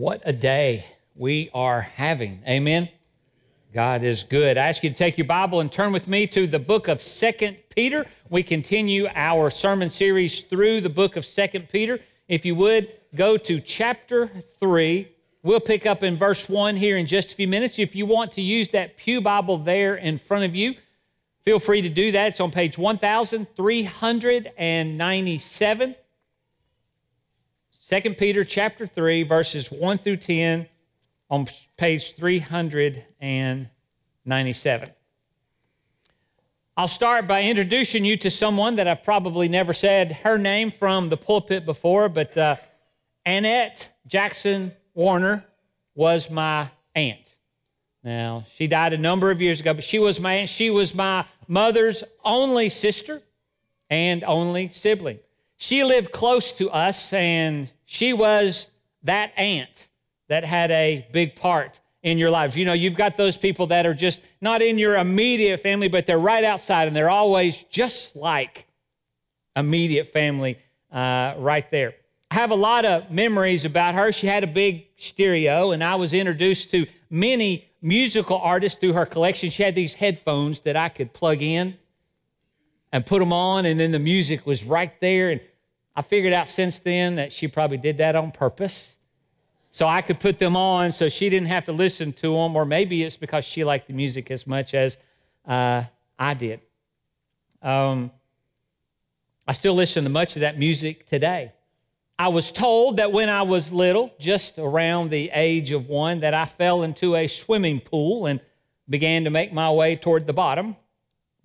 What a day we are having. Amen? God is good. I ask you to take your Bible and turn with me to the book of 2 Peter. We continue our sermon series through the book of 2 Peter. If you would, go to chapter 3. We'll pick up in verse 1 here in just a few minutes. If you want to use that pew Bible there in front of you, feel free to do that. It's on page 1397. 2 Peter chapter 3, verses 1 through 10, on page 397. I'll start by introducing you to someone that I've probably never said her name from the pulpit before, but Annette Jackson Warner was my aunt. Now, she died a number of years ago, but she was my aunt. She was my mother's only sister and only sibling. She lived close to us, and she was that aunt that had a big part in your lives. You know, you've got those people that are just not in your immediate family, but they're right outside, and they're always just like immediate family right there. I have a lot of memories about her. She had a big stereo, and I was introduced to many musical artists through her collection. She had these headphones that I could plug in and put them on, and then the music was right there. And I figured out since then that she probably did that on purpose, so I could put them on so she didn't have to listen to them, or maybe it's because she liked the music as much as I did. I still listen to much of that music today. I was told that when I was little, just around the age of one, that I fell into a swimming pool and began to make my way toward the bottom,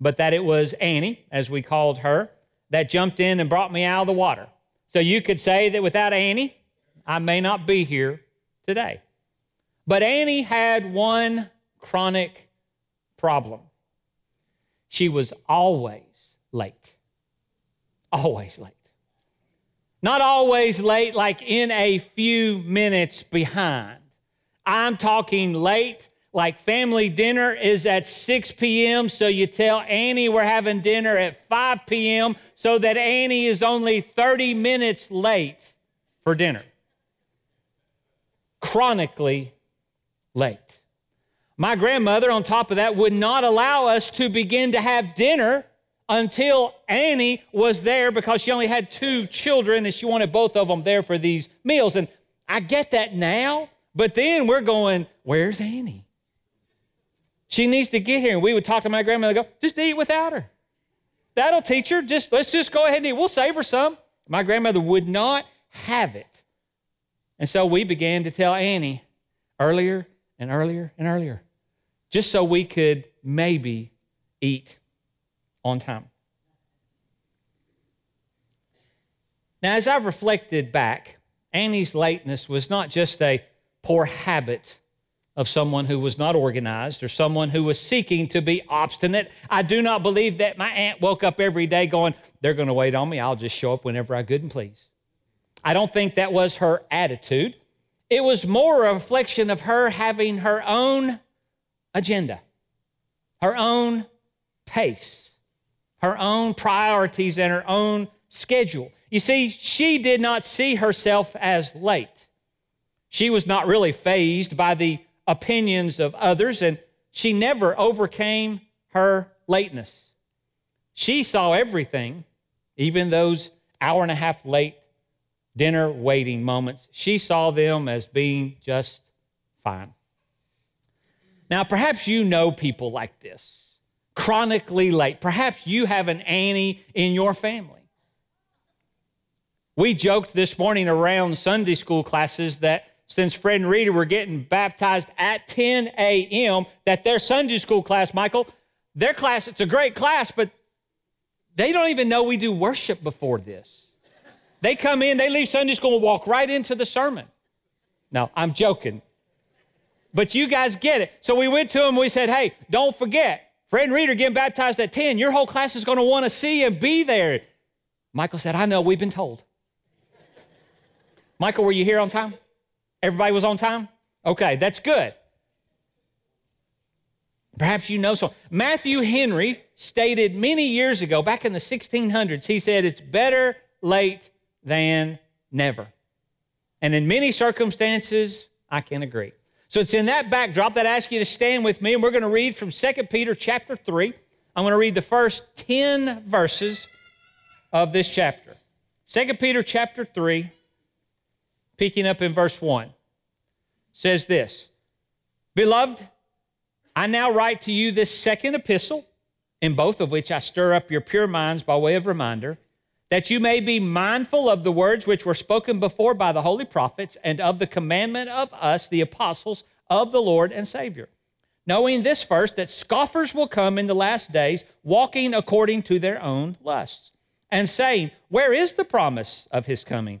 but that it was Annie, as we called her, that jumped in and brought me out of the water. So you could say that without Annie, I may not be here today. But Annie had one chronic problem. She was always late. Always late. Not always late like in a few minutes behind. I'm talking late like family dinner is at 6 p.m., so you tell Annie we're having dinner at 5 p.m. so that Annie is only 30 minutes late for dinner. Chronically late. My grandmother, on top of that, would not allow us to begin to have dinner until Annie was there because she only had two children and she wanted both of them there for these meals. And I get that now, but then we're going, where's Annie? She needs to get here. And we would talk to my grandmother and go, just eat without her. That'll teach her. Let's just go ahead and eat. We'll save her some. My grandmother would not have it. And so we began to tell Annie earlier and earlier and earlier, just so we could maybe eat on time. Now, as I reflected back, Annie's lateness was not just a poor habit of someone who was not organized or someone who was seeking to be obstinate. I do not believe that my aunt woke up every day going, they're going to wait on me. I'll just show up whenever I good and please. I don't think that was her attitude. It was more a reflection of her having her own agenda, her own pace, her own priorities, and her own schedule. You see, she did not see herself as late. She was not really fazed by the opinions of others, and she never overcame her lateness. She saw everything, even those hour and a half late dinner waiting moments. She saw them as being just fine. Now, perhaps you know people like this, chronically late. Perhaps you have an Annie in your family. We joked this morning around Sunday school classes that since Fred and Reader were getting baptized at 10 a.m., that their Sunday school class, Michael, their class, it's a great class, but they don't even know we do worship before this. They come in, they leave Sunday school and walk right into the sermon. No, I'm joking. But you guys get it. So we went to them, we said, hey, don't forget, Fred and Reader getting baptized at 10. Your whole class is going to want to see and be there. Michael said, I know, we've been told. Michael, were you here on time? Everybody was on time? Okay, that's good. Perhaps you know someone. Matthew Henry stated many years ago, back in the 1600s, he said, it's better late than never. And in many circumstances, I can agree. So it's in that backdrop that I ask you to stand with me, and we're going to read from 2 Peter chapter 3. I'm going to read the first 10 verses of this chapter. 2 Peter chapter 3, picking up in verse 1, says this, Beloved, I now write to you this second epistle, in both of which I stir up your pure minds by way of reminder, that you may be mindful of the words which were spoken before by the holy prophets and of the commandment of us, the apostles of the Lord and Savior, knowing this first, that scoffers will come in the last days, walking according to their own lusts, and saying, Where is the promise of his coming?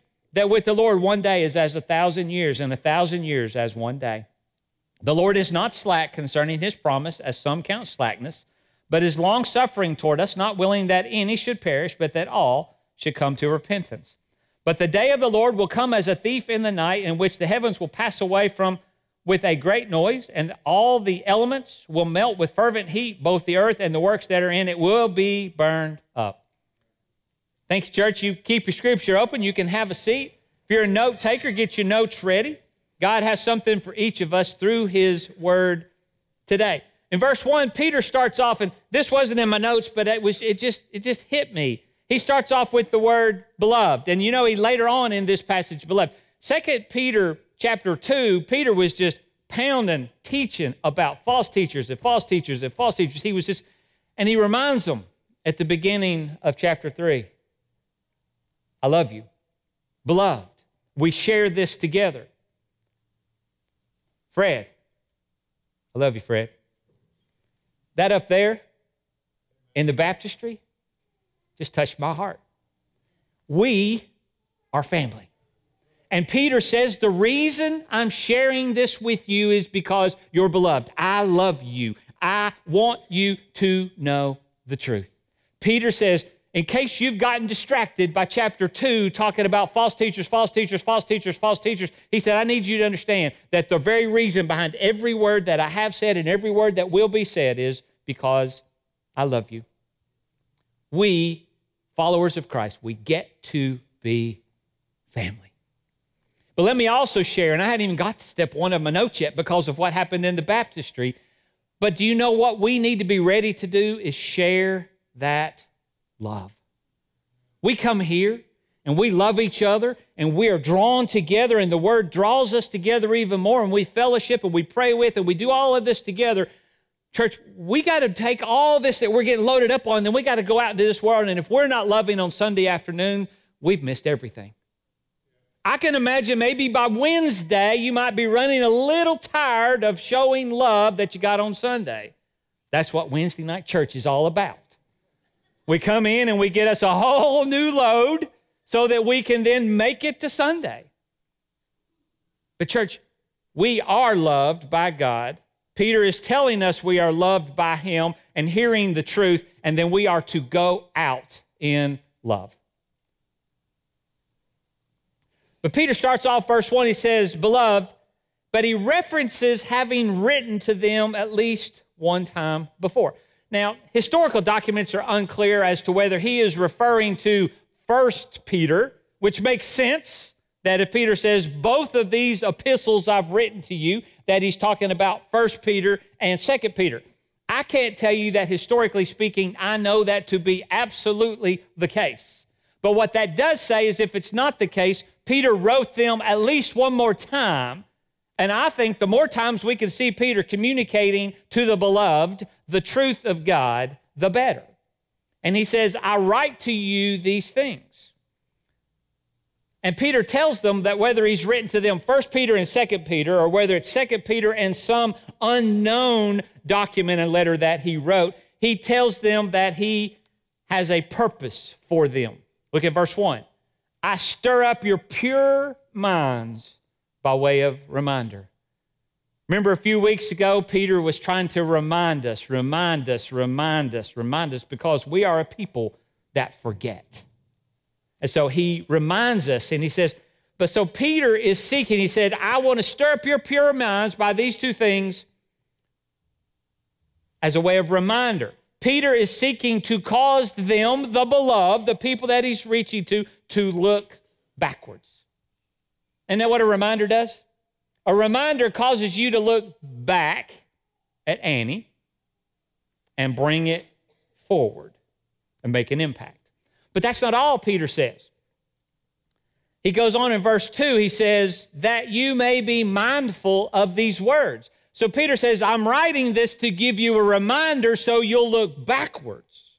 that with the Lord one day is as 1,000 years, and 1,000 years as one day. The Lord is not slack concerning his promise, as some count slackness, but is long-suffering toward us, not willing that any should perish, but that all should come to repentance. But the day of the Lord will come as a thief in the night, in which the heavens will pass away with a great noise, and all the elements will melt with fervent heat, both the earth and the works that are in it will be burned up. Thanks, church. You keep your scripture open. You can have a seat. If you're a note taker, get your notes ready. God has something for each of us through his word today. In verse 1, Peter starts off, and this wasn't in my notes, but it just hit me. He starts off with the word beloved. And you know, he later on in this passage, beloved. 2 Peter chapter 2, Peter was just pounding, teaching about false teachers and false teachers and false teachers. He was just, and he reminds them at the beginning of chapter 3, I love you, beloved. We share this together. Fred, I love you, Fred. That up there in the baptistry just touched my heart. We are family. And Peter says, the reason I'm sharing this with you is because you're beloved. I love you. I want you to know the truth. Peter says, in case you've gotten distracted by chapter 2 talking about false teachers, false teachers, false teachers, false teachers, he said, I need you to understand that the very reason behind every word that I have said and every word that will be said is because I love you. We, followers of Christ, we get to be family. But let me also share, and I hadn't even got to step one of my notes yet because of what happened in the baptistry, but do you know what we need to be ready to do is share that love. We come here and we love each other and we are drawn together and the word draws us together even more and we fellowship and we pray with and we do all of this together. Church, we got to take all this that we're getting loaded up on, then we got to go out into this world, and if we're not loving on Sunday afternoon, we've missed everything. I can imagine maybe by Wednesday you might be running a little tired of showing love that you got on Sunday. That's what Wednesday night church is all about. We come in and we get us a whole new load so that we can then make it to Sunday. But church, we are loved by God. Peter is telling us we are loved by him and hearing the truth, and then we are to go out in love. But Peter starts off verse 1, he says, beloved, but he references having written to them at least one time before. Now, historical documents are unclear as to whether he is referring to 1 Peter, which makes sense that if Peter says, both of these epistles I've written to you, that he's talking about 1 Peter and 2 Peter. I can't tell you that historically speaking, I know that to be absolutely the case. But what that does say is if it's not the case, Peter wrote them at least one more time. And I think the more times we can see Peter communicating to the beloved the truth of God, the better. And he says, I write to you these things. And Peter tells them that whether he's written to them 1 Peter and 2 Peter, or whether it's 2 Peter and some unknown document and letter that he wrote, he tells them that he has a purpose for them. Look at verse 1. I stir up your pure minds by way of reminder. Remember a few weeks ago, Peter was trying to remind us, because we are a people that forget. And so he reminds us, and he says, but so Peter is seeking, he said, I want to stir up your pure minds by these two things as a way of reminder. Peter is seeking to cause them, the beloved, the people that he's reaching to look backwards. Isn't that what a reminder does? A reminder causes you to look back at Annie and bring it forward and make an impact. But that's not all Peter says. He goes on in verse 2, he says, that you may be mindful of these words. So Peter says, I'm writing this to give you a reminder so you'll look backwards.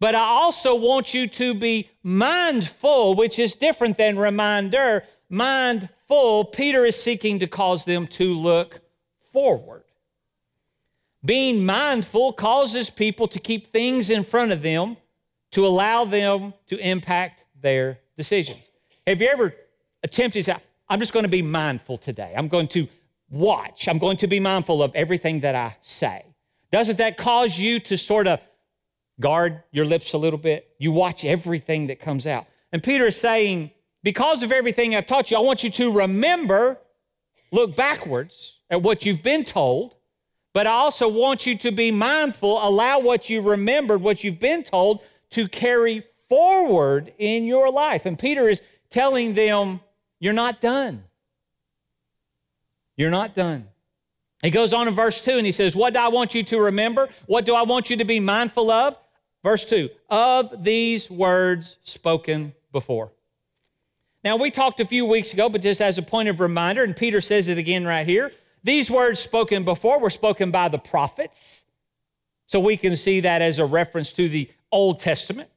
But I also want you to be mindful, which is different than reminder. Mindful, Peter is seeking to cause them to look forward. Being mindful causes people to keep things in front of them to allow them to impact their decisions. Have you ever attempted to say, I'm just going to be mindful today. I'm going to watch. I'm going to be mindful of everything that I say. Doesn't that cause you to sort of guard your lips a little bit? You watch everything that comes out. And Peter is saying, because of everything I've taught you, I want you to remember, look backwards at what you've been told, but I also want you to be mindful, allow what you remembered, what you've been told, to carry forward in your life. And Peter is telling them, you're not done. You're not done. He goes on in verse 2 and he says, what do I want you to remember? What do I want you to be mindful of? Verse 2, of these words spoken before. Now, we talked a few weeks ago, but just as a point of reminder, and Peter says it again right here, these words spoken before were spoken by the prophets. So we can see that as a reference to the Old Testament.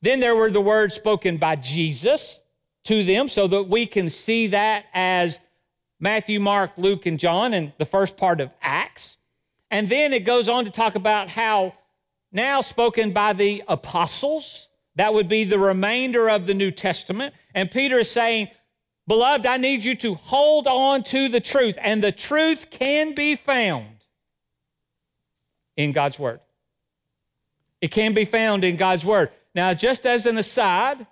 Then there were the words spoken by Jesus to them, so that we can see that as Matthew, Mark, Luke, and John, and the first part of Acts. And then it goes on to talk about how now spoken by the apostles, that would be the remainder of the New Testament. And Peter is saying, beloved, I need you to hold on to the truth, and the truth can be found in God's word. It can be found in God's word. Now, just as an aside,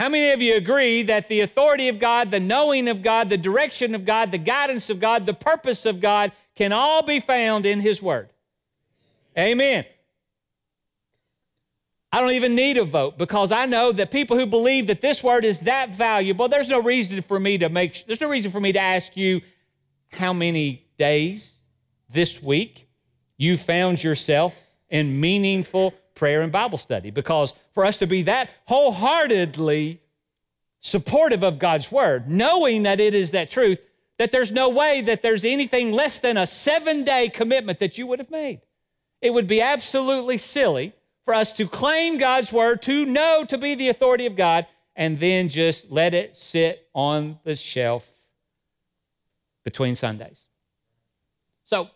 how many of you agree that the authority of God, the knowing of God, the direction of God, the guidance of God, the purpose of God can all be found in His word? Amen. I don't even need a vote because I know that people who believe that this word is that valuable, there's no reason for me to ask you how many days this week you found yourself in meaningful prayer and Bible study, because for us to be that wholeheartedly supportive of God's word, knowing that it is that truth, that there's no way that there's anything less than a 7-day commitment that you would have made. It would be absolutely silly for us to claim God's word, to know to be the authority of God, and then just let it sit on the shelf between Sundays. So,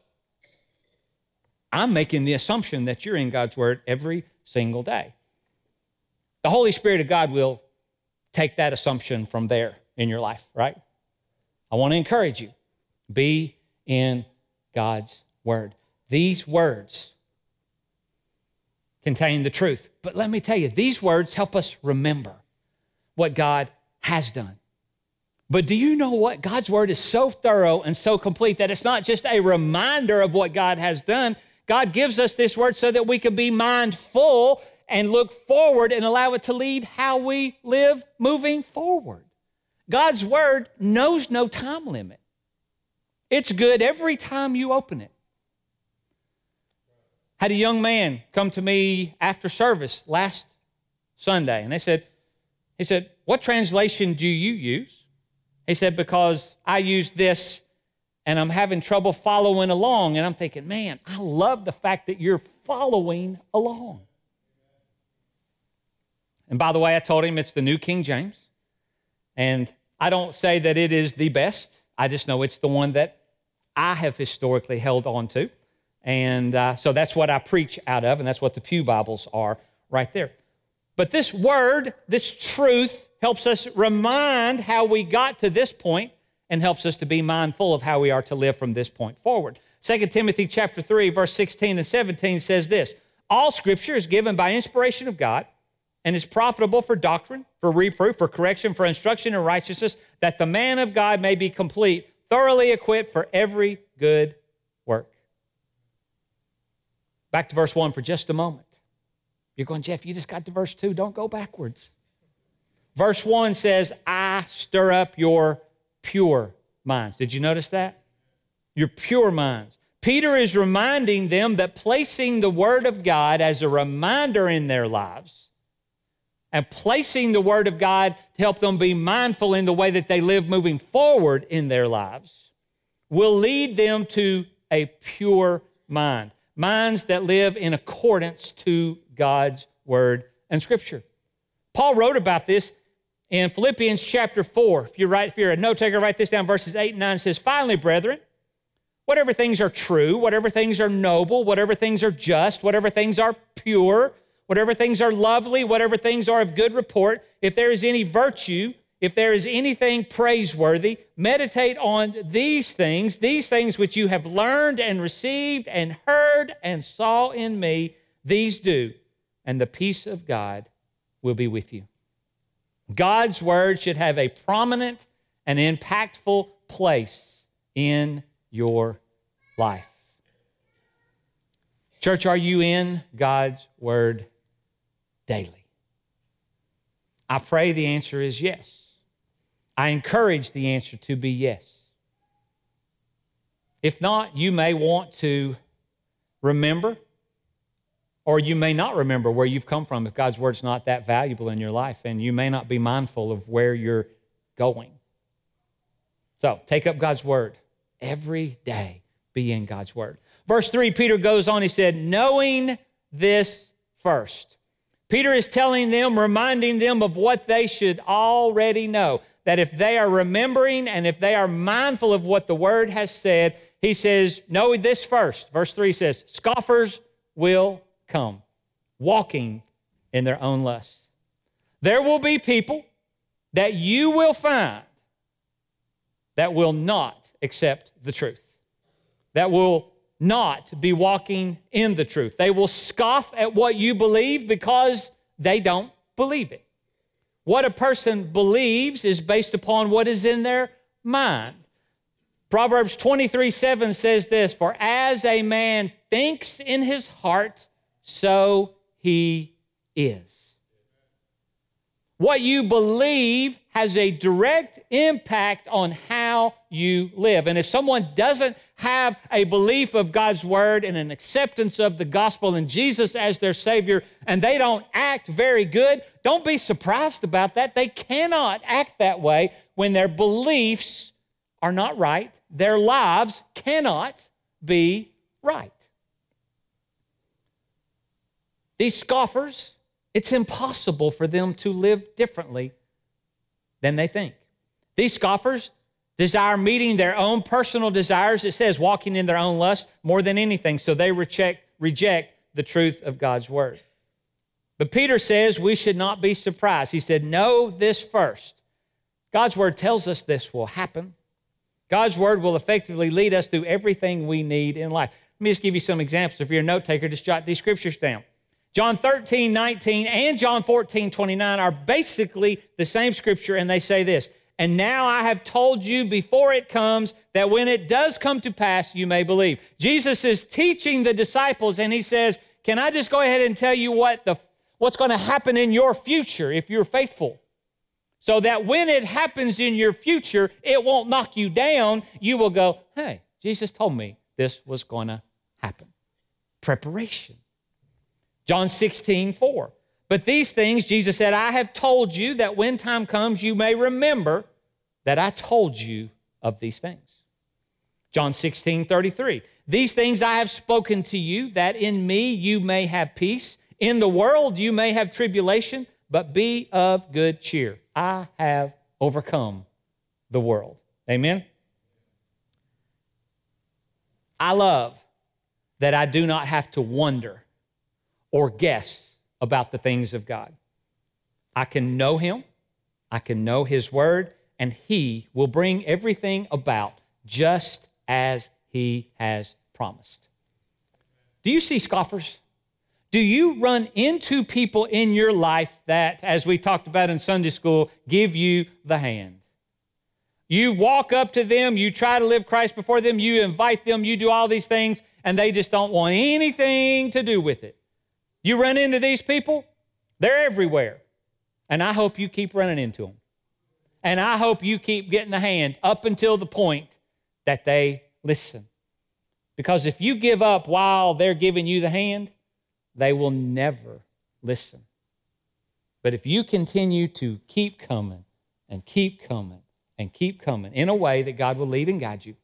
I'm making the assumption that you're in God's word every single day. The Holy Spirit of God will take that assumption from there in your life, right? I want to encourage you, be in God's word. These words contain the truth. But let me tell you, these words help us remember what God has done. But do you know what? God's word is so thorough and so complete that it's not just a reminder of what God has done. God gives us this word so that we can be mindful and look forward and allow it to lead how we live moving forward. God's word knows no time limit. It's good every time you open it. Had a young man come to me after service last Sunday, and he said, what translation do you use? He said, because I use this and I'm having trouble following along. And I'm thinking, man, I love the fact that you're following along. And by the way, I told him it's the New King James. And I don't say that it is the best. I just know it's the one that I have historically held on to. And so that's what I preach out of, and that's what the Pew Bibles are right there. But this word, this truth, helps us remind how we got to this point and helps us to be mindful of how we are to live from this point forward. 2 Timothy chapter 3, verse 16 and 17 says this, all Scripture is given by inspiration of God and is profitable for doctrine, for reproof, for correction, for instruction in righteousness, that the man of God may be complete, thoroughly equipped for every good work. Back to verse 1 for just a moment. You're going, Jeff, you just got to verse 2. Don't go backwards. Verse 1 says, I stir up your pure minds. Did you notice that? Your pure minds. Peter is reminding them that placing the Word of God as a reminder in their lives and placing the Word of God to help them be mindful in the way that they live moving forward in their lives will lead them to a pure mind, minds that live in accordance to God's Word and Scripture. Paul wrote about this in Philippians chapter 4. If you're a note-taker, write this down. Verses 8 and 9 says, finally, brethren, whatever things are true, whatever things are noble, whatever things are just, whatever things are pure, whatever things are lovely, whatever things are of good report, if there is any virtue, if there is anything praiseworthy, meditate on these things which you have learned and received and heard and saw in me, these do, and the peace of God will be with you. God's Word should have a prominent and impactful place in your life. Church, are you in God's Word daily? I pray the answer is yes. I encourage the answer to be yes. If not, you may want to remember, or you may not remember where you've come from if God's Word's not that valuable in your life, and you may not be mindful of where you're going. So, take up God's Word every day. Be in God's Word. Verse 3, Peter goes on, he said, knowing this first. Peter is telling them, reminding them of what they should already know, that if they are remembering and if they are mindful of what the Word has said, he says, know this first. Verse 3 says, scoffers will come, walking in their own lusts. There will be people that you will find that will not accept the truth, that will not be walking in the truth. They will scoff at what you believe because they don't believe it. What a person believes is based upon what is in their mind. Proverbs 23:7 says this, for as a man thinks in his heart, so he is. What you believe has a direct impact on how you live. And if someone doesn't have a belief of God's Word and an acceptance of the gospel and Jesus as their Savior, and they don't act very good, don't be surprised about that. They cannot act that way when their beliefs are not right. Their lives cannot be right. These scoffers, it's impossible for them to live differently than they think. These scoffers desire meeting their own personal desires, it says, walking in their own lust more than anything, so they reject the truth of God's Word. But Peter says we should not be surprised. He said, know this first. God's Word tells us this will happen. God's Word will effectively lead us through everything we need in life. Let me just give you some examples. If you're a note taker, just jot these scriptures down. John 13:19 and John 14:29 are basically the same scripture, and they say this, and now I have told you before it comes that when it does come to pass, you may believe. Jesus is teaching the disciples, and he says, can I just go ahead and tell you what's going to happen in your future if you're faithful? So that when it happens in your future, it won't knock you down. You will go, hey, Jesus told me this was going to happen. Preparation. John 16:4. But these things, Jesus said, I have told you that when time comes, you may remember that I told you of these things. John 16:33. These things I have spoken to you, that in me you may have peace. In the world you may have tribulation, but be of good cheer. I have overcome the world. Amen? I love that I do not have to wonder or guess about the things of God. I can know Him, I can know His Word, and He will bring everything about just as He has promised. Do you see scoffers? Do you run into people in your life that, as we talked about in Sunday school, give you the hand? You walk up to them, you try to live Christ before them, you invite them, you do all these things, and they just don't want anything to do with it. You run into these people, they're everywhere. And I hope you keep running into them. And I hope you keep getting the hand up until the point that they listen. Because if you give up while they're giving you the hand, they will never listen. But if you continue to keep coming and keep coming and keep coming in a way that God will lead and guide you,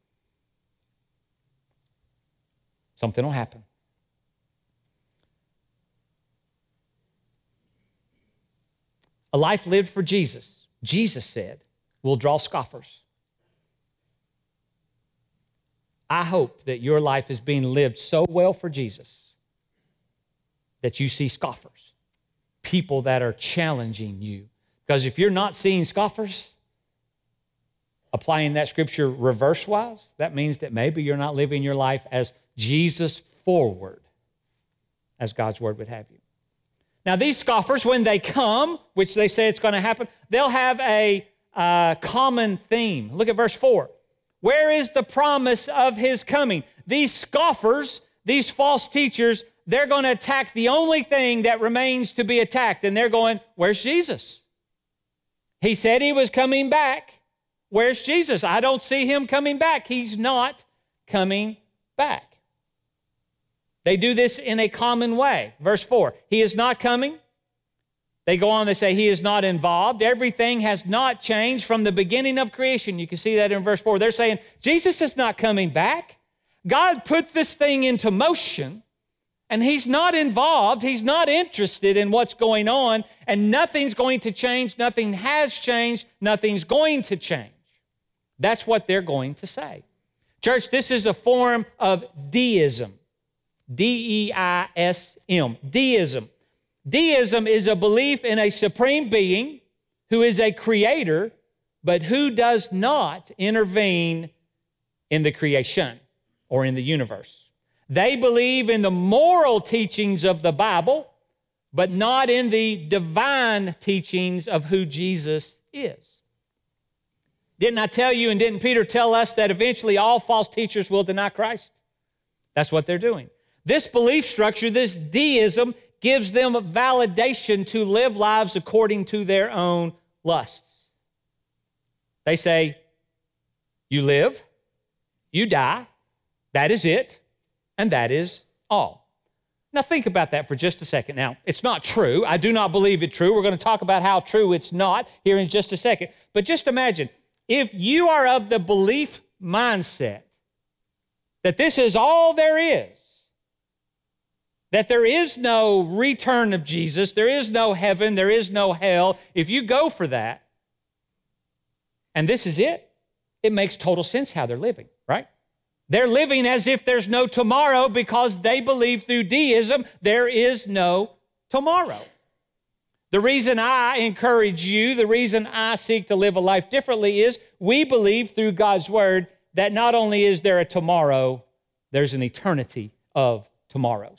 something will happen. A life lived for Jesus, Jesus said, will draw scoffers. I hope that your life is being lived so well for Jesus that you see scoffers, people that are challenging you. Because if you're not seeing scoffers, applying that scripture reverse-wise, that means that maybe you're not living your life as Jesus forward, as God's word would have you. Now, these scoffers, when they come, which they say it's going to happen, they'll have a common theme. Look at verse 4. Where is the promise of His coming? These scoffers, these false teachers, they're going to attack the only thing that remains to be attacked, and they're going, where's Jesus? He said He was coming back. Where's Jesus? I don't see Him coming back. He's not coming back. They do this in a common way. Verse 4, He is not coming. They go on, they say He is not involved. Everything has not changed from the beginning of creation. You can see that in verse 4. They're saying, Jesus is not coming back. God put this thing into motion, and He's not involved. He's not interested in what's going on, and nothing's going to change. Nothing has changed. Nothing's going to change. That's what they're going to say. Church, this is a form of deism. D-E-I-S-M, deism. Deism is a belief in a supreme being who is a creator, but who does not intervene in the creation or in the universe. They believe in the moral teachings of the Bible, but not in the divine teachings of who Jesus is. Didn't I tell you and didn't Peter tell us that eventually all false teachers will deny Christ? That's what they're doing. This belief structure, this deism, gives them validation to live lives according to their own lusts. They say, you live, you die, that is it, and that is all. Now think about that for just a second. Now, it's not true. I do not believe it true. We're going to talk about how true it's not here in just a second. But just imagine, if you are of the belief mindset that this is all there is, that there is no return of Jesus, there is no heaven, there is no hell. If you go for that, and this is it, it makes total sense how they're living, right? They're living as if there's no tomorrow because they believe through deism there is no tomorrow. The reason I encourage you, the reason I seek to live a life differently is we believe through God's word that not only is there a tomorrow, there's an eternity of tomorrows.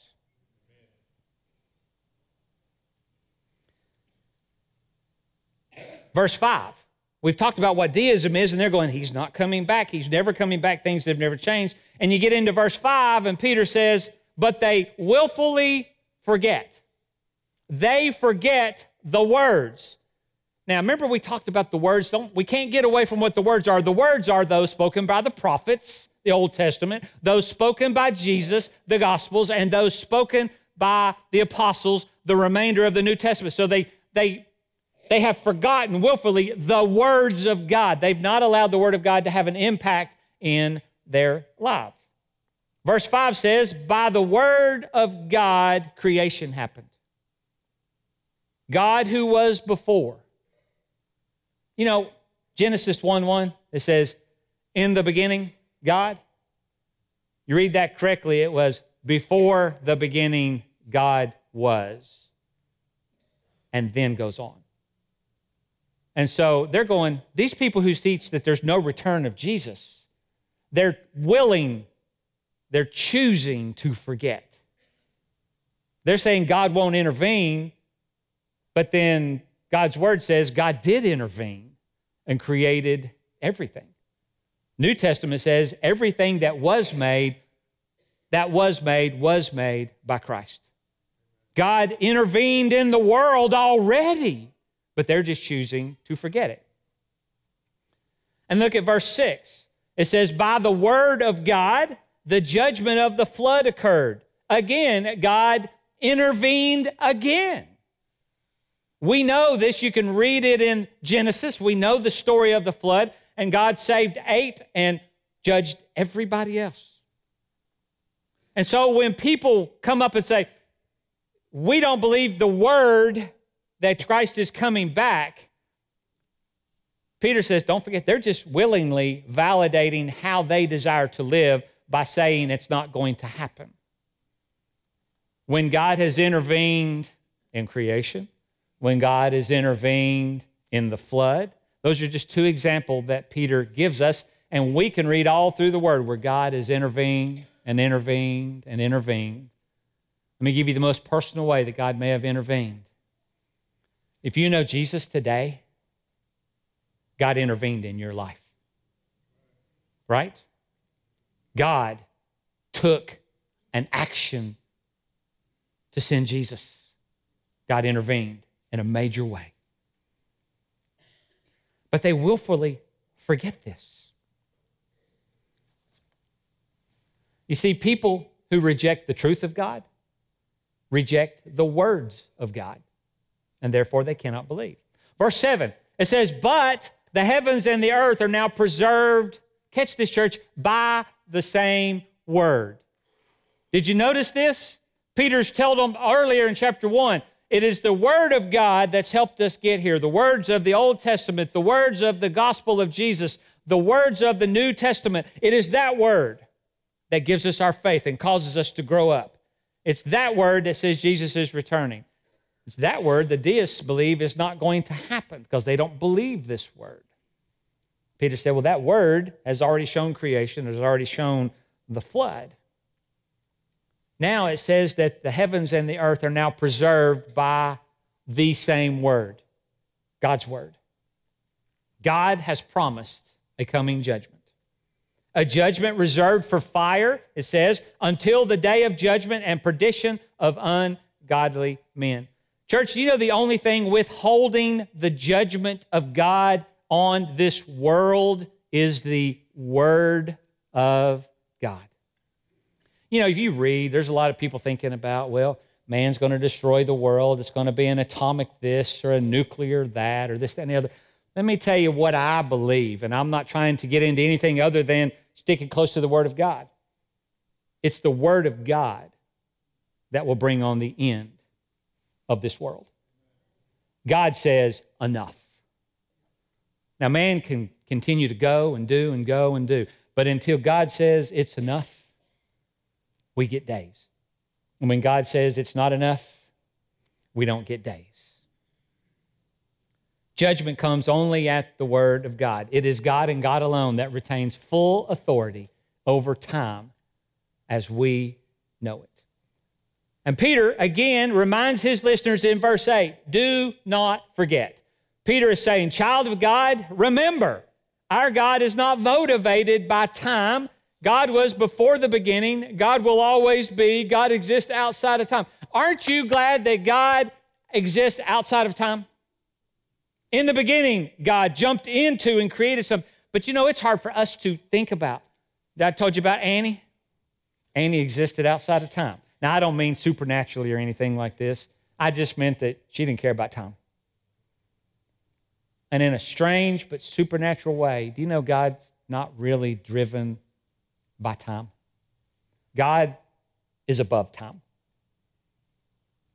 Verse 5, we've talked about what deism is, and they're going, He's not coming back. He's never coming back. Things have never changed. And you get into verse 5, and Peter says, but they willfully forget. They forget the words. Now, remember we talked about the words. We can't get away from what the words are. The words are those spoken by the prophets, the Old Testament, those spoken by Jesus, the Gospels, and those spoken by the apostles, the remainder of the New Testament. So they have forgotten willfully the words of God. They've not allowed the word of God to have an impact in their life. Verse 5 says, by the word of God, creation happened. God who was before. You know, Genesis 1:1, it says, in the beginning, God. You read that correctly, it was before the beginning, God was. And then goes on. And so they're going, these people who teach that there's no return of Jesus, they're willing, they're choosing to forget. They're saying God won't intervene, but then God's word says God did intervene and created everything. New Testament says everything that was made by Christ. God intervened in the world already, but they're just choosing to forget it. And look at verse 6. It says, by the word of God, the judgment of the flood occurred. Again, God intervened again. We know this. You can read it in Genesis. We know the story of the flood, and God saved 8 and judged everybody else. And so when people come up and say, we don't believe the word that Christ is coming back, Peter says, don't forget, they're just willingly validating how they desire to live by saying it's not going to happen. When God has intervened in creation, when God has intervened in the flood, those are just two examples that Peter gives us, and we can read all through the Word where God has intervened and intervened and intervened. Let me give you the most personal way that God may have intervened. If you know Jesus today, God intervened in your life, right? God took an action to send Jesus. God intervened in a major way. But they willfully forget this. You see, people who reject the truth of God reject the words of God, and therefore they cannot believe. Verse 7, it says, but the heavens and the earth are now preserved, catch this church, by the same word. Did you notice this? Peter's told them earlier in chapter 1, it is the word of God that's helped us get here. The words of the Old Testament, the words of the gospel of Jesus, the words of the New Testament. It is that word that gives us our faith and causes us to grow up. It's that word that says Jesus is returning. It's that word the deists believe is not going to happen because they don't believe this word. Peter said, well, that word has already shown creation, has already shown the flood. Now it says that the heavens and the earth are now preserved by the same word, God's word. God has promised a coming judgment. A judgment reserved for fire, it says, until the day of judgment and perdition of ungodly men. Church, you know the only thing withholding the judgment of God on this world is the word of God. You know, if you read, there's a lot of people thinking about, well, man's going to destroy the world. It's going to be an atomic this or a nuclear that or this, that, and the other. Let me tell you what I believe, and I'm not trying to get into anything other than sticking close to the Word of God. It's the Word of God that will bring on the end of this world. God says, enough. Now, man can continue to go and do and go and do, but until God says it's enough, we get days. And when God says it's not enough, we don't get days. Judgment comes only at the word of God. It is God and God alone that retains full authority over time as we know it. And Peter, again, reminds his listeners in verse 8, do not forget. Peter is saying, child of God, remember, our God is not motivated by time. God was before the beginning. God will always be. God exists outside of time. Aren't you glad that God exists outside of time? In the beginning, God jumped into and created something. But you know, it's hard for us to think about. I told you about Annie. Annie existed outside of time. Now, I don't mean supernaturally or anything like this. I just meant that she didn't care about time. And in a strange but supernatural way, do you know God's not really driven by time? God is above time.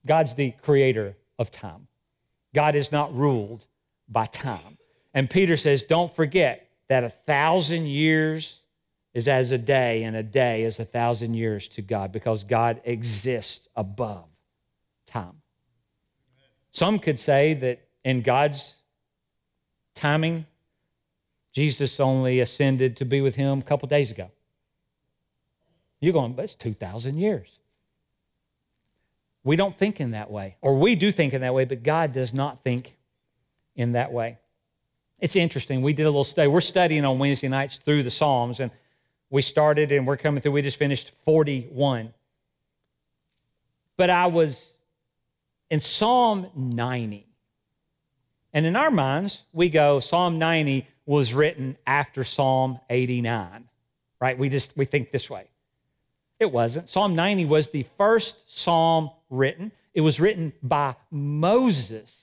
God's the creator of time. God is not ruled by time. And Peter says, don't forget that 1,000 years is as a day, and a day is 1,000 years to God, because God exists above time. Some could say that in God's timing. Jesus only ascended to be with him a couple days ago. You're going, but it's 2,000 years. We don't think in that way. Or we do think in that way, but God does not think in that way. It's interesting. We did a little study. We're studying on Wednesday nights through the Psalms, and we started and we're coming through. We just finished 41. But I was in Psalm 90. And in our minds, we go, Psalm 90 was written after Psalm 89, right? We think this way. It wasn't. Psalm 90 was the first psalm written. It was written by Moses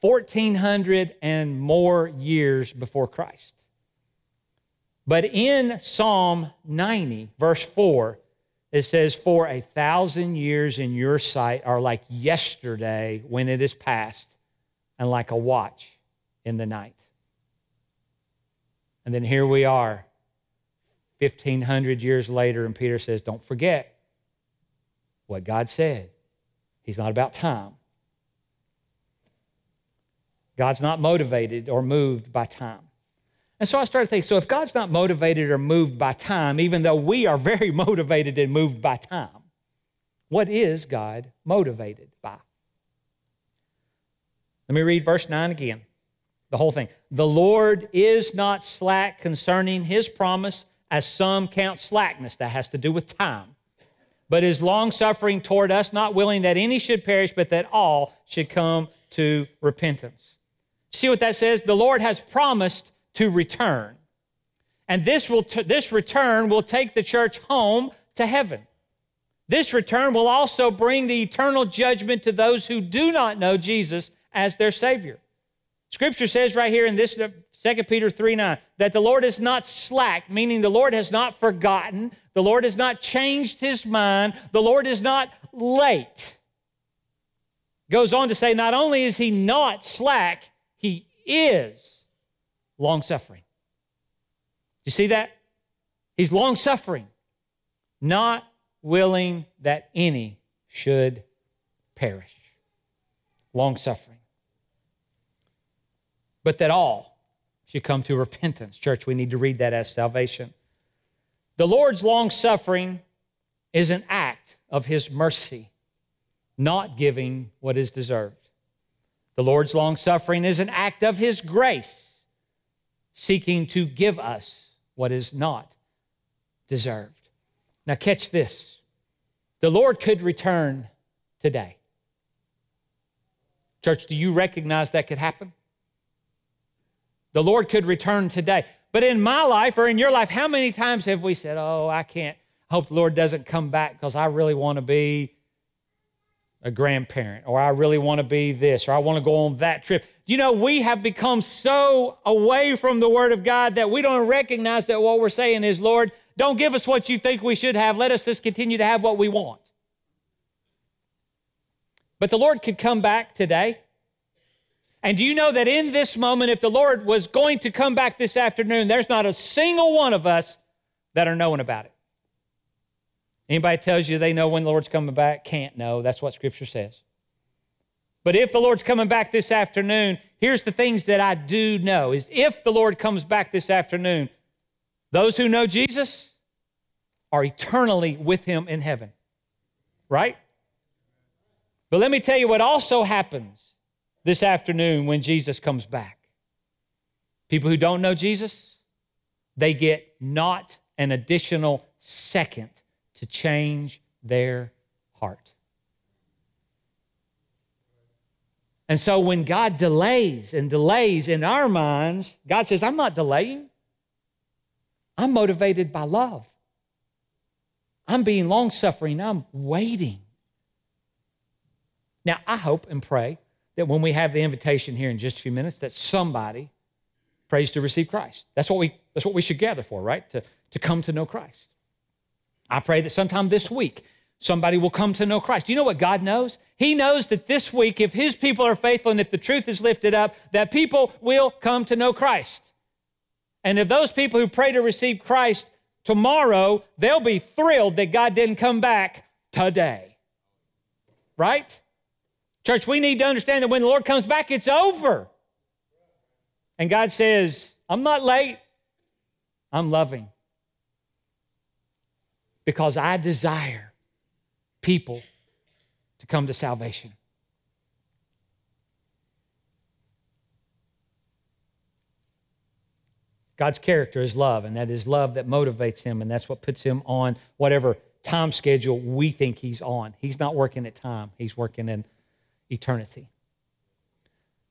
1,400 and more years before Christ. But in Psalm 90, verse 4, it says, "For 1,000 years in your sight are like yesterday when it is past, and like a watch in the night." And then here we are, 1,500 years later, and Peter says, don't forget what God said. He's not about time. God's not motivated or moved by time. And so I started thinking, so if God's not motivated or moved by time, even though we are very motivated and moved by time, what is God motivated by? Let me read verse 9 again, the whole thing. "The Lord is not slack concerning His promise, as some count slackness," that has to do with time, "but is long-suffering toward us, not willing that any should perish, but that all should come to repentance." See what that says? The Lord has promised to return. And this return will take the church home to heaven. This return will also bring the eternal judgment to those who do not know Jesus as their Savior. Scripture says right here in this 2 Peter 3:9, that the Lord is not slack, meaning the Lord has not forgotten, the Lord has not changed His mind, the Lord is not late. Goes on to say, not only is He not slack, He is long-suffering. You see that? He's long-suffering, not willing that any should perish. Long-suffering. But that all should come to repentance. Church, we need to read that as salvation. The Lord's long-suffering is an act of His mercy, not giving what is deserved. The Lord's long-suffering is an act of His grace, seeking to give us what is not deserved. Now catch this. The Lord could return today. Church, do you recognize that could happen? The Lord could return today. But in my life or in your life, how many times have we said, "Oh, I can't, I hope the Lord doesn't come back because I really want to be a grandparent, or I really want to be this, or I want to go on that trip." You know, we have become so away from the Word of God that we don't recognize that what we're saying is, "Lord, don't give us what you think we should have. Let us just continue to have what we want." But the Lord could come back today. And do you know that in this moment, if the Lord was going to come back this afternoon, there's not a single one of us that are knowing about it. Anybody tells you they know when the Lord's coming back, can't know. That's what Scripture says. But if the Lord's coming back this afternoon, here's the things that I do know, is if the Lord comes back this afternoon, those who know Jesus are eternally with Him in heaven, right? But let me tell you what also happens this afternoon when Jesus comes back. People who don't know Jesus, they get not an additional second to change their heart. And so when God delays and delays in our minds, God says, "I'm not delaying. I'm motivated by love. I'm being long-suffering. I'm waiting." Now, I hope and pray that when we have the invitation here in just a few minutes, that somebody prays to receive Christ. That's what we should gather for, right? To come to know Christ. I pray that sometime this week, somebody will come to know Christ. Do you know what God knows? He knows that this week, if His people are faithful and if the truth is lifted up, that people will come to know Christ. And if those people who pray to receive Christ tomorrow, they'll be thrilled that God didn't come back today. Right? Church, we need to understand that when the Lord comes back, it's over. And God says, I'm not late, I'm loving. Because I desire people to come to salvation. God's character is love, and that is love that motivates him, and that's what puts him on whatever time schedule we think he's on. He's not working at time. He's working in eternity.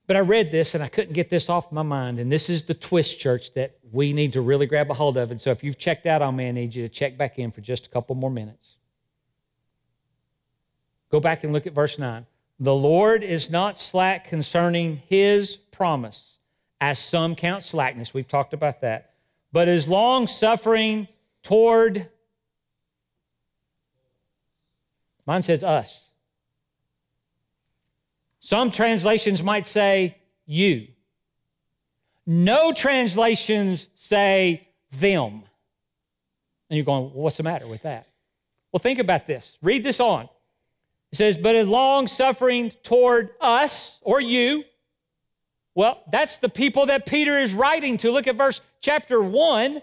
But I read this, and I couldn't get this off my mind, and this is the twist, church, that we need to really grab a hold of. And so if you've checked out on me, I need you to check back in for just a couple more minutes. Go back and look at verse 9. The Lord is not slack concerning his promise, as some count slackness. We've talked about that. But is long-suffering toward, mine says us. Some translations might say you. No translations say them. And you're going, well, what's the matter with that? Well, think about this. Read this on. It says, but is long-suffering toward us or you. Well, that's the people that Peter is writing to. Look at verse 1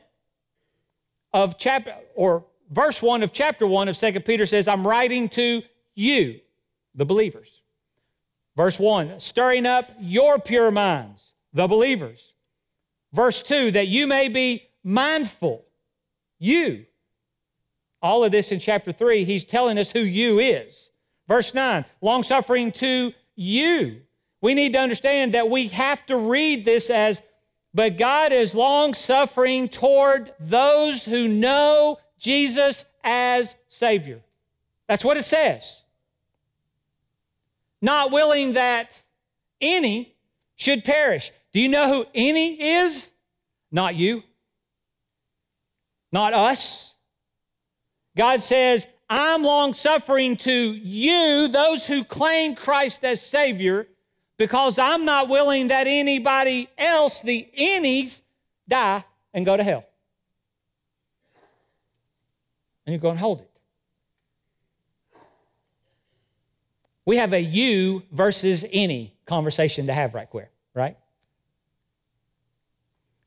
of chapter 1 of 2 Peter says, I'm writing to you, the believers. Verse 1, stirring up your pure minds, the believers. Verse 2, that you may be mindful, you. All of this in chapter 3, he's telling us who you is. Verse 9, long-suffering to you. We need to understand that we have to read this as, but God is long-suffering toward those who know Jesus as Savior. That's what it says. Not willing that any should perish. Do you know who any is? Not you. Not us. God says, I'm long-suffering to you, those who claim Christ as Savior, because I'm not willing that anybody else, the any's, die and go to hell. And you're going, hold it. We have a you versus any conversation to have right?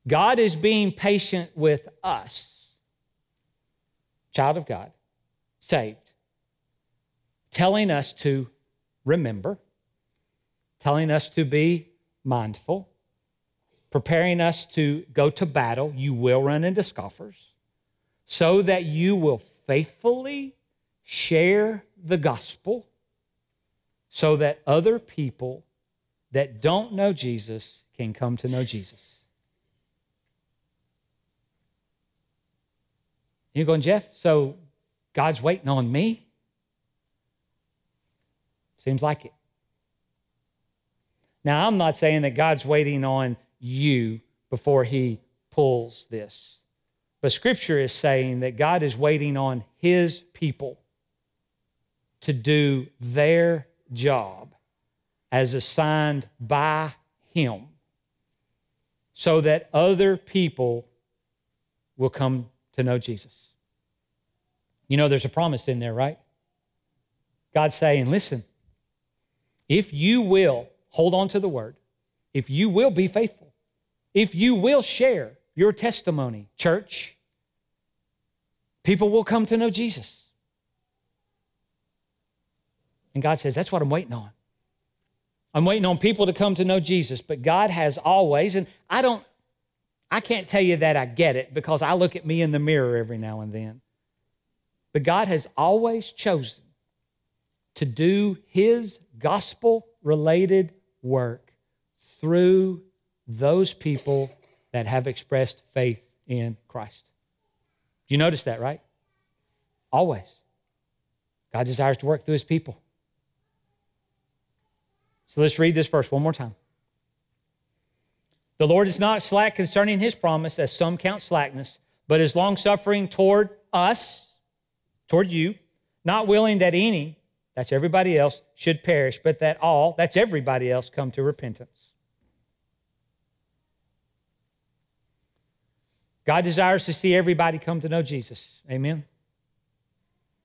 God is being patient with us, child of God, saved, telling us to remember, telling us to be mindful, preparing us to go to battle. You will run into scoffers, so that you will faithfully share the gospel, so that other people that don't know Jesus can come to know Jesus. You're going, Jeff, so God's waiting on me? Seems like it. Now, I'm not saying that God's waiting on you before he pulls this. But Scripture is saying that God is waiting on his people to do their job as assigned by him so that other people will come to know Jesus. You know, there's a promise in there, right? God's saying, listen, if you will hold on to the word, if you will be faithful, if you will share your testimony, church, people will come to know Jesus. And God says, that's what I'm waiting on. I'm waiting on people to come to know Jesus, but God has always, and I can't tell you that I get it because I look at me in the mirror every now and then, but God has always chosen to do his gospel-related work through those people that have expressed faith in Christ. You notice that, right? Always. God desires to work through his people. So let's read this verse one more time. The Lord is not slack concerning his promise, as some count slackness, but is long-suffering toward us, toward you, not willing that any, that's everybody else, should perish, but that all, that's everybody else, come to repentance. God desires to see everybody come to know Jesus. Amen?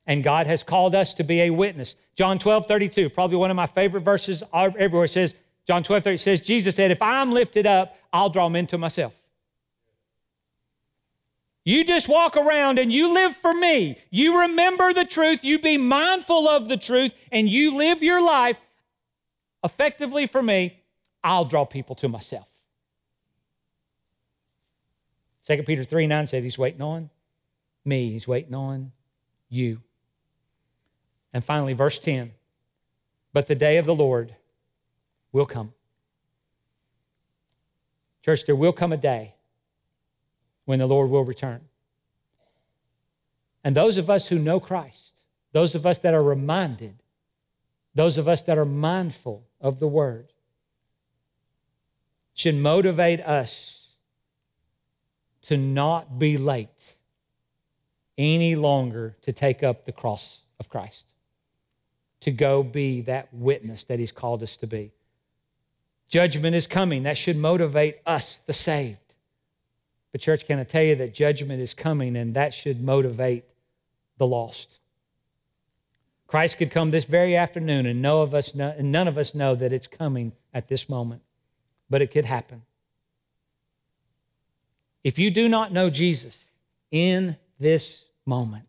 And God has called us to be a witness. John 12:32, probably one of my favorite verses everywhere, says, John 12:30 says, Jesus said, if I'm lifted up, I'll draw men to myself. You just walk around and you live for me. You remember the truth. You be mindful of the truth, and you live your life effectively for me. I'll draw people to myself. 2 Peter 3:9 says he's waiting on me. He's waiting on you. And finally, verse 10, but the day of the Lord will come. Church, there will come a day when the Lord will return. And those of us who know Christ, those of us that are reminded, those of us that are mindful of the Word, should motivate us to not be late any longer to take up the cross of Christ, to go be that witness that He's called us to be. Judgment is coming. That should motivate us, the saved. But church, can I tell you that judgment is coming, and that should motivate the lost. Christ could come this very afternoon, and none of us know that it's coming at this moment, but it could happen. If you do not know Jesus in this moment,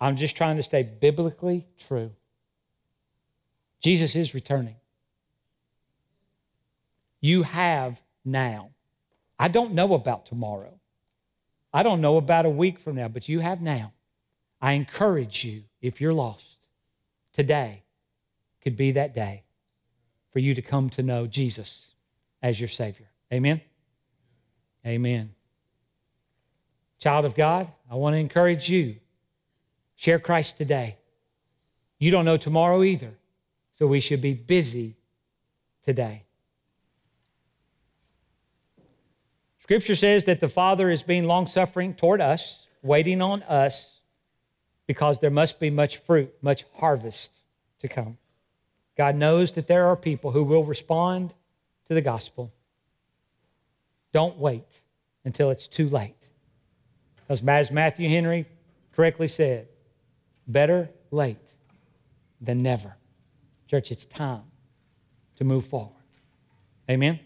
I'm just trying to stay biblically true. Jesus is returning. You have now. I don't know about tomorrow. I don't know about a week from now, but you have now. I encourage you, if you're lost, today could be that day for you to come to know Jesus as your Savior. Amen? Amen. Child of God, I want to encourage you. Share Christ today. You don't know tomorrow either, so we should be busy today. Scripture says that the Father is being long-suffering toward us, waiting on us, because there must be much fruit, much harvest to come. God knows that there are people who will respond to the gospel. Don't wait until it's too late. Because as Matthew Henry correctly said, better late than never. Church, it's time to move forward. Amen?